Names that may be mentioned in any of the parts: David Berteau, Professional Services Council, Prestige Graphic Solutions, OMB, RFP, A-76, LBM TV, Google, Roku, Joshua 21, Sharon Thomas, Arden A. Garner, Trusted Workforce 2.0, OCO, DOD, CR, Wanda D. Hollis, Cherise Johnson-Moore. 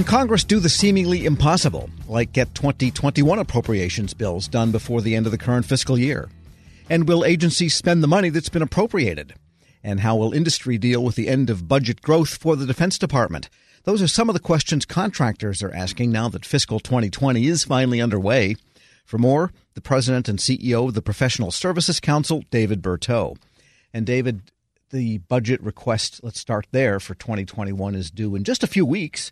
Can Congress do the seemingly impossible, like get 2021 appropriations bills done before the end of the current fiscal year? And will agencies spend the money that's been appropriated? And how will industry deal with the end of budget growth for the Defense Department? Those are some of the questions contractors are asking now that fiscal 2020 is finally underway. For more, the president and CEO of the Professional Services Council, David Berteau. And David, the budget request, let's start there, for 2021 is due in just a few weeks.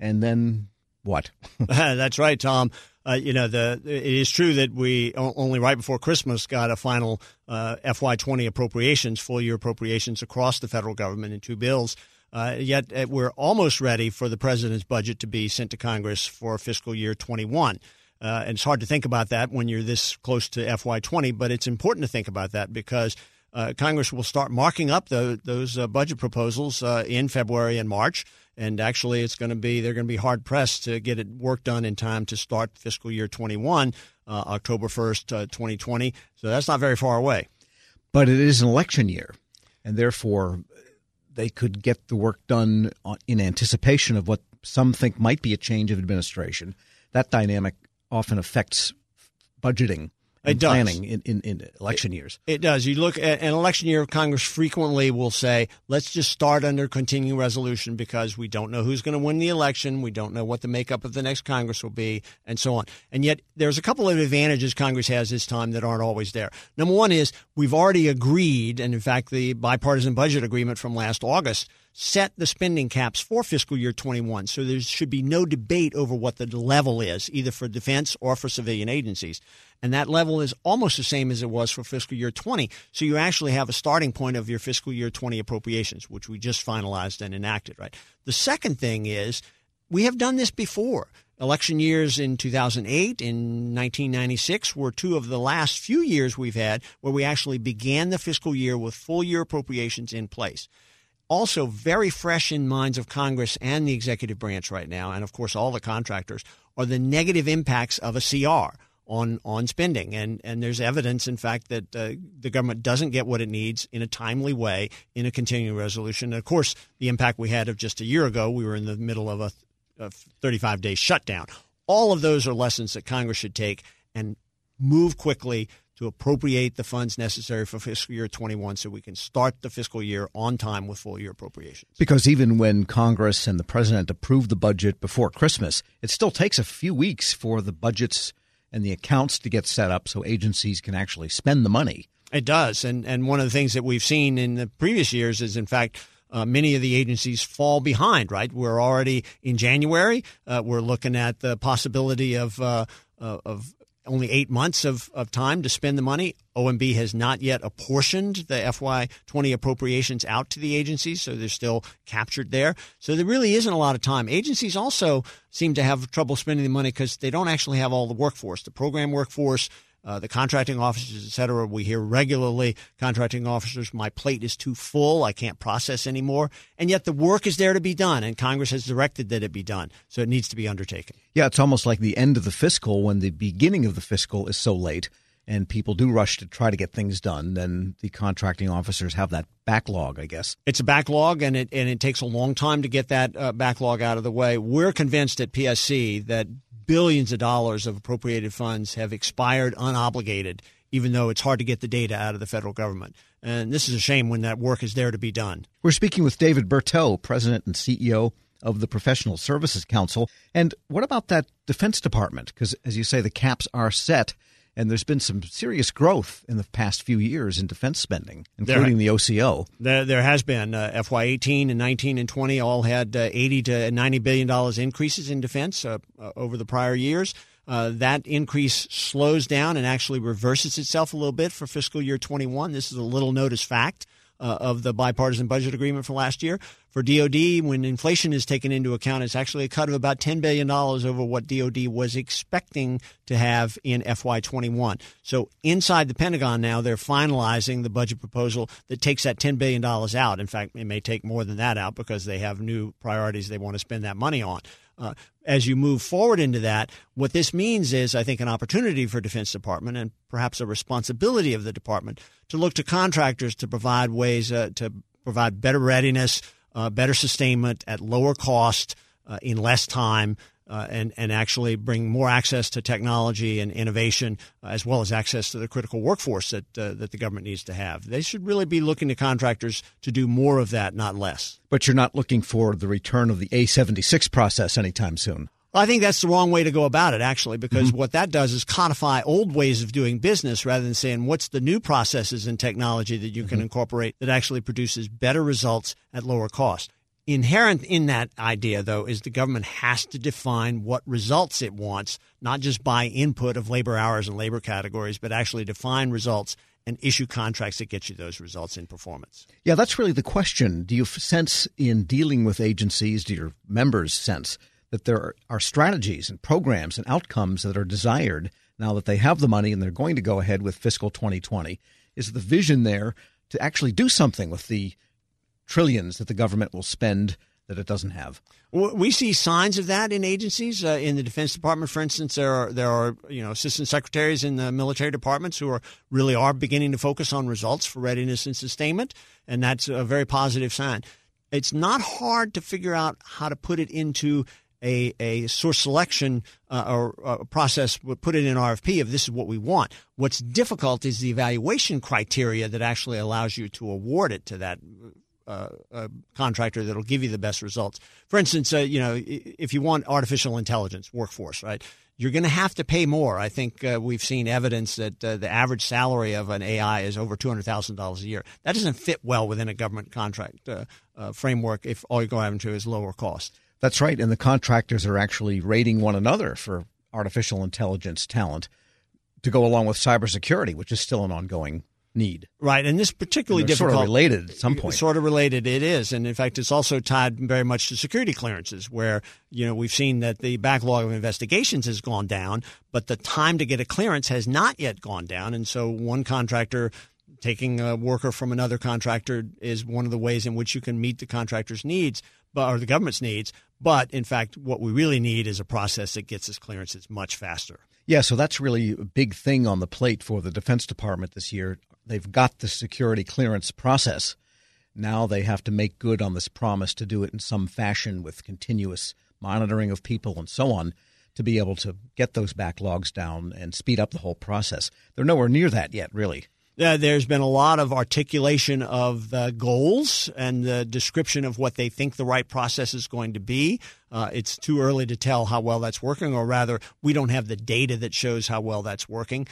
And then what? That's right, Tom. It is true that we only right before Christmas got a final FY20 appropriations, full-year appropriations across the federal government in two bills. Yet we're almost ready for the president's budget to be sent to Congress for fiscal year 21. And it's hard to think about that when you're this close to FY20, but it's important to think about that because Congress will start marking up those budget proposals in February and March. And actually, they're going to be hard pressed to get work done in time to start fiscal year 21, October 1st, 2020. So that's not very far away. But it is an election year, and therefore they could get the work done in anticipation of what some think might be a change of administration. That dynamic often affects budgeting. It does. Planning in election years. It does. You look at an election year, Congress frequently will say, let's just start under continuing resolution because we don't know who's going to win the election. We don't know what the makeup of the next Congress will be and so on. And yet there's a couple of advantages Congress has this time that aren't always there. Number one is we've already agreed, and in fact, the bipartisan budget agreement from last August set the spending caps for fiscal year 21. So there should be no debate over what the level is, either for defense or for civilian agencies. And that level is almost the same as it was for fiscal year 20. So you actually have a starting point of your fiscal year 20 appropriations, which we just finalized and enacted, right? The second thing is we have done this before. Election years in 2008, in 1996 were two of the last few years we've had where we actually began the fiscal year with full year appropriations in place. Also very fresh in minds of Congress and the executive branch right now, and of course all the contractors, are the negative impacts of a CR on spending. And there's evidence, in fact, that the government doesn't get what it needs in a timely way in a continuing resolution. And of course, the impact we had of just a year ago, we were in the middle of a 35-day shutdown. All of those are lessons that Congress should take and move quickly to appropriate the funds necessary for fiscal year 21 so we can start the fiscal year on time with full year appropriations. Because even when Congress and the president approve the budget before Christmas, it still takes a few weeks for the budgets and the accounts to get set up so agencies can actually spend the money. It does. And one of the things that we've seen in the previous years is, in fact, many of the agencies fall behind, right? We're already in January. We're looking at the possibility of only 8 months of time to spend the money. OMB has not yet apportioned the FY20 appropriations out to the agencies, so they're still captured there. So there really isn't a lot of time. Agencies also seem to have trouble spending the money because they don't actually have all the workforce, the program workforce, the contracting officers, et cetera. We hear regularly contracting officers, my plate is too full, I can't process anymore. And yet the work is there to be done, and Congress has directed that it be done. So it needs to be undertaken. Yeah, it's almost like the end of the fiscal when the beginning of the fiscal is so late and people do rush to try to get things done, then the contracting officers have that backlog, I guess. It's a backlog, and it takes a long time to get that backlog out of the way. We're convinced at PSC that billions of dollars of appropriated funds have expired unobligated, even though it's hard to get the data out of the federal government. And this is a shame when that work is there to be done. We're speaking with David Berteau, president and CEO of the Professional Services Council. And what about that Defense Department? Because, as you say, the caps are set, and there's been some serious growth in the past few years in defense spending, including the OCO. There has been. FY18 and 19 and 20 all had $80 to $90 billion increases in defense over the prior years. That increase slows down and actually reverses itself a little bit for fiscal year 21. This is a little noticed fact of the bipartisan budget agreement for last year. For DOD, when inflation is taken into account, it's actually a cut of about $10 billion over what DOD was expecting to have in FY21. So inside the Pentagon now, they're finalizing the budget proposal that takes that $10 billion out. In fact, it may take more than that out because they have new priorities they want to spend that money on. As you move forward into that, what this means is, I think, an opportunity for Defense Department and perhaps a responsibility of the department to look to contractors to provide ways to provide better readiness, better sustainment at lower cost in less time and actually bring more access to technology and innovation, as well as access to the critical workforce that the government needs to have. They should really be looking to contractors to do more of that, not less. But you're not looking for the return of the A-76 process anytime soon. Well, I think that's the wrong way to go about it, actually, because what that does is codify old ways of doing business rather than saying what's the new processes and technology that you can incorporate that actually produces better results at lower cost. Inherent in that idea, though, is the government has to define what results it wants, not just by input of labor hours and labor categories, but actually define results and issue contracts that get you those results in performance. Yeah, that's really the question. Do you sense in dealing with agencies, do your members sense that there are strategies and programs and outcomes that are desired now that they have the money and they're going to go ahead with fiscal 2020? Is the vision there to actually do something with the trillions that the government will spend that it doesn't have? We see signs of that in agencies. In the Defense Department, for instance, there are assistant secretaries in the military departments who are really beginning to focus on results for readiness and sustainment, and that's a very positive sign. It's not hard to figure out how to put it into a source selection or a process. Would put it in RFP if this is what we want. What's difficult is the evaluation criteria that actually allows you to award it to that contractor that'll give you the best results. For instance, if you want artificial intelligence workforce, right, you're going to have to pay more. I think we've seen evidence that the average salary of an AI is over $200,000 a year. That doesn't fit well within a government contract framework if all you're going to is lower cost. That's right. And the contractors are actually rating one another for artificial intelligence talent to go along with cybersecurity, which is still an ongoing need. Right. And this particularly difficult. Sort of related at some point. Sort of related it is. And in fact, it's also tied very much to security clearances where, we've seen that the backlog of investigations has gone down, but the time to get a clearance has not yet gone down. And so one contractor taking a worker from another contractor is one of the ways in which you can meet the contractor's needs or the government's needs. But in fact, what we really need is a process that gets us clearances much faster. Yeah. So that's really a big thing on the plate for the Defense Department this year. They've got the security clearance process. Now they have to make good on this promise to do it in some fashion with continuous monitoring of people and so on to be able to get those backlogs down and speed up the whole process. They're nowhere near that yet, really. Yeah, there's been a lot of articulation of the goals and the description of what they think the right process is going to be. It's too early to tell how well that's working, or rather, we don't have the data that shows how well that's working.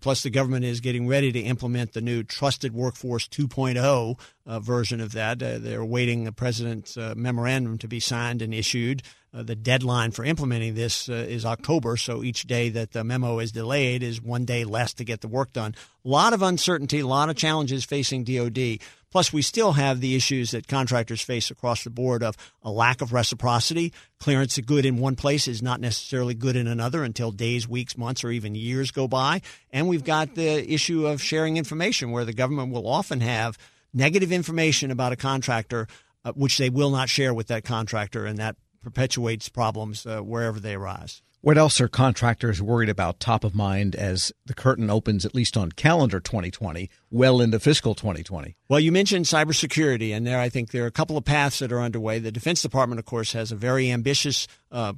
Plus, the government is getting ready to implement the new Trusted Workforce 2.0 version of that. They're awaiting the president's memorandum to be signed and issued. The deadline for implementing this is October, so each day that the memo is delayed is one day less to get the work done. A lot of uncertainty, a lot of challenges facing DOD. Plus, we still have the issues that contractors face across the board of a lack of reciprocity. Clearance of good in one place is not necessarily good in another until days, weeks, months, or even years go by. And we've got the issue of sharing information where the government will often have negative information about a contractor, which they will not share with that contractor, and that perpetuates problems wherever they arise. What else are contractors worried about top of mind as the curtain opens, at least on calendar 2020, well into fiscal 2020? Well, you mentioned cybersecurity, and there I think there are a couple of paths that are underway. The Defense Department, of course, has a very ambitious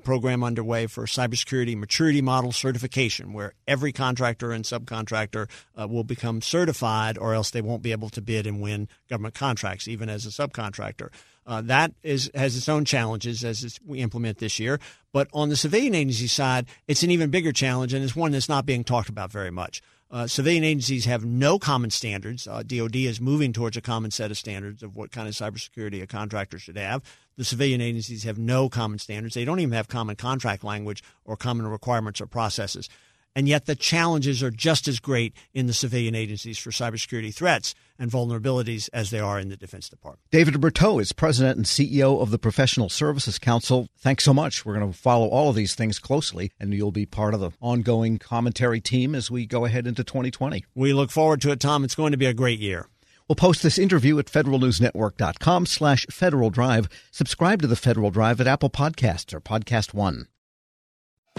program underway for cybersecurity maturity model certification, where every contractor and subcontractor will become certified or else they won't be able to bid and win government contracts, even as a subcontractor. That has its own challenges as we implement this year. But on the civilian agency side, it's an even bigger challenge, and it's one that's not being talked about very much. Civilian agencies have no common standards. DOD is moving towards a common set of standards of what kind of cybersecurity a contractor should have. The civilian agencies have no common standards. They don't even have common contract language or common requirements or processes. And yet the challenges are just as great in the civilian agencies for cybersecurity threats and vulnerabilities as they are in the Defense Department. David Berteau is president and CEO of the Professional Services Council. Thanks so much. We're going to follow all of these things closely, and you'll be part of the ongoing commentary team as we go ahead into 2020. We look forward to it, Tom. It's going to be a great year. We'll post this interview at federalnewsnetwork.com/Federal Drive. Subscribe to the Federal Drive at Apple Podcasts or Podcast One.